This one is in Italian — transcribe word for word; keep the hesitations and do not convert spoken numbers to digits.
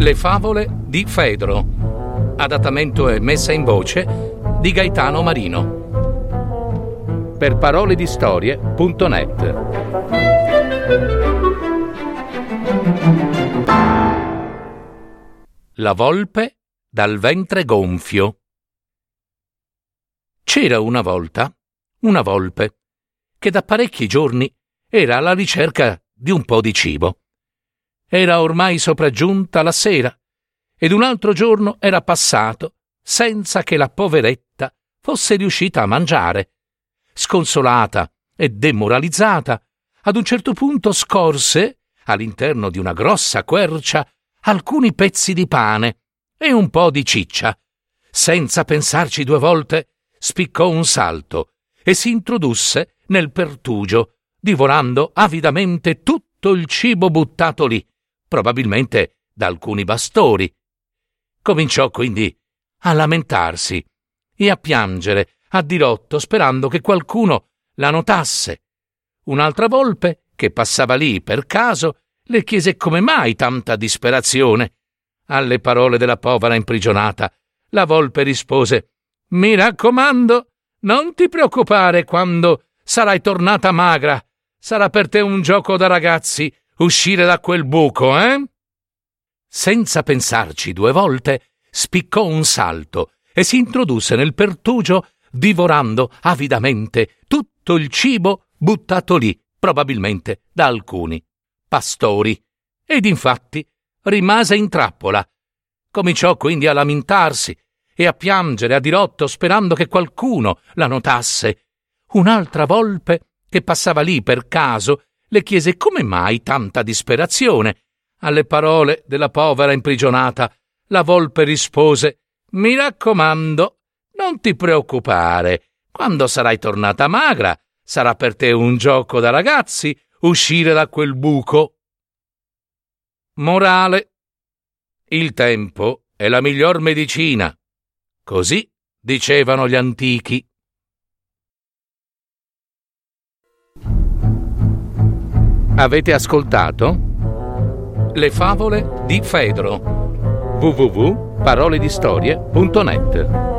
Le favole di Fedro, adattamento e messa in voce di Gaetano Marino. Per parole di storie punto net. La volpe dal ventre gonfio. C'era una volta una volpe che da parecchi giorni era alla ricerca di un po' di cibo. Era ormai sopraggiunta la sera ed un altro giorno era passato senza che la poveretta fosse riuscita a mangiare. Sconsolata e demoralizzata, ad un certo punto scorse, all'interno di una grossa quercia, alcuni pezzi di pane e un po' di ciccia. Senza pensarci due volte, spiccò un salto e si introdusse nel pertugio, divorando avidamente tutto il cibo buttato lì, probabilmente da alcuni bastori. Cominciò quindi a lamentarsi e a piangere a dirotto, sperando che qualcuno la notasse. Un'altra volpe, che passava lì per caso, le chiese come mai tanta disperazione. Alle parole della povera imprigionata, la volpe rispose: «Mi raccomando, non ti preoccupare, quando sarai tornata magra, sarà per te un gioco da ragazzi uscire da quel buco, eh?» Senza pensarci due volte, spiccò un salto e si introdusse nel pertugio, divorando avidamente tutto il cibo buttato lì, probabilmente da alcuni pastori. Ed infatti rimase in trappola. Cominciò quindi a lamentarsi e a piangere a dirotto, sperando che qualcuno la notasse. Un'altra volpe, che passava lì per caso, le chiese come mai tanta disperazione. Alle parole della povera imprigionata, la volpe rispose: «Mi raccomando, non ti preoccupare, quando sarai tornata magra, sarà per te un gioco da ragazzi uscire da quel buco». Morale: il tempo è la miglior medicina. Così dicevano gli antichi. Avete ascoltato Le favole di Fedro, vu vu vu punto parole di storie punto net.